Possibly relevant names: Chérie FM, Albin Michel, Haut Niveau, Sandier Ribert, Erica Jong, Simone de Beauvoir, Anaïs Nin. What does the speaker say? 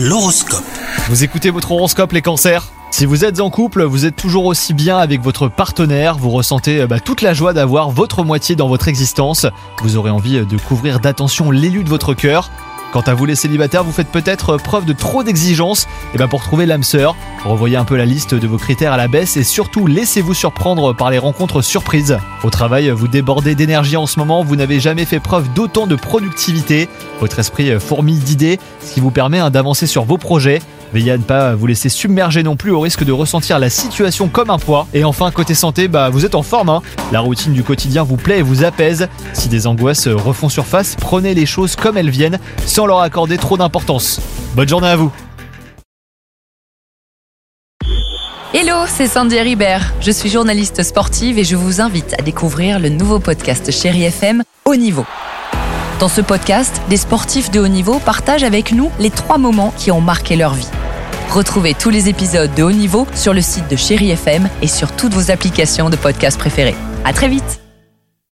L'horoscope. Vous écoutez votre horoscope, les cancers. Si vous êtes en couple, vous êtes toujours aussi bien avec votre partenaire, vous ressentez toute la joie d'avoir votre moitié dans votre existence, vous aurez envie de couvrir d'attention l'élu de votre cœur. Quant à vous les célibataires, vous faites peut-être preuve de trop d'exigence pour trouver l'âme sœur. Revoyez un peu la liste de vos critères à la baisse et surtout laissez-vous surprendre par les rencontres surprises. Au travail, vous débordez d'énergie en ce moment, vous n'avez jamais fait preuve d'autant de productivité. Votre esprit fourmille d'idées, ce qui vous permet d'avancer sur vos projets. Veillez à ne pas vous laisser submerger non plus au risque de ressentir la situation comme un poids. Et enfin, côté santé, vous êtes en forme. La routine du quotidien vous plaît et vous apaise. Si des angoisses refont surface, prenez les choses comme elles viennent, sans leur accorder trop d'importance. Bonne journée à vous. Hello, c'est Sandier Ribert. Je suis journaliste sportive et je vous invite à découvrir le nouveau podcast Chérie FM, Haut Niveau. Dans ce podcast, des sportifs de haut niveau partagent avec nous les 3 moments qui ont marqué leur vie. Retrouvez tous les épisodes de Haut Niveau sur le site de Chérie FM et sur toutes vos applications de podcasts préférées. À très vite!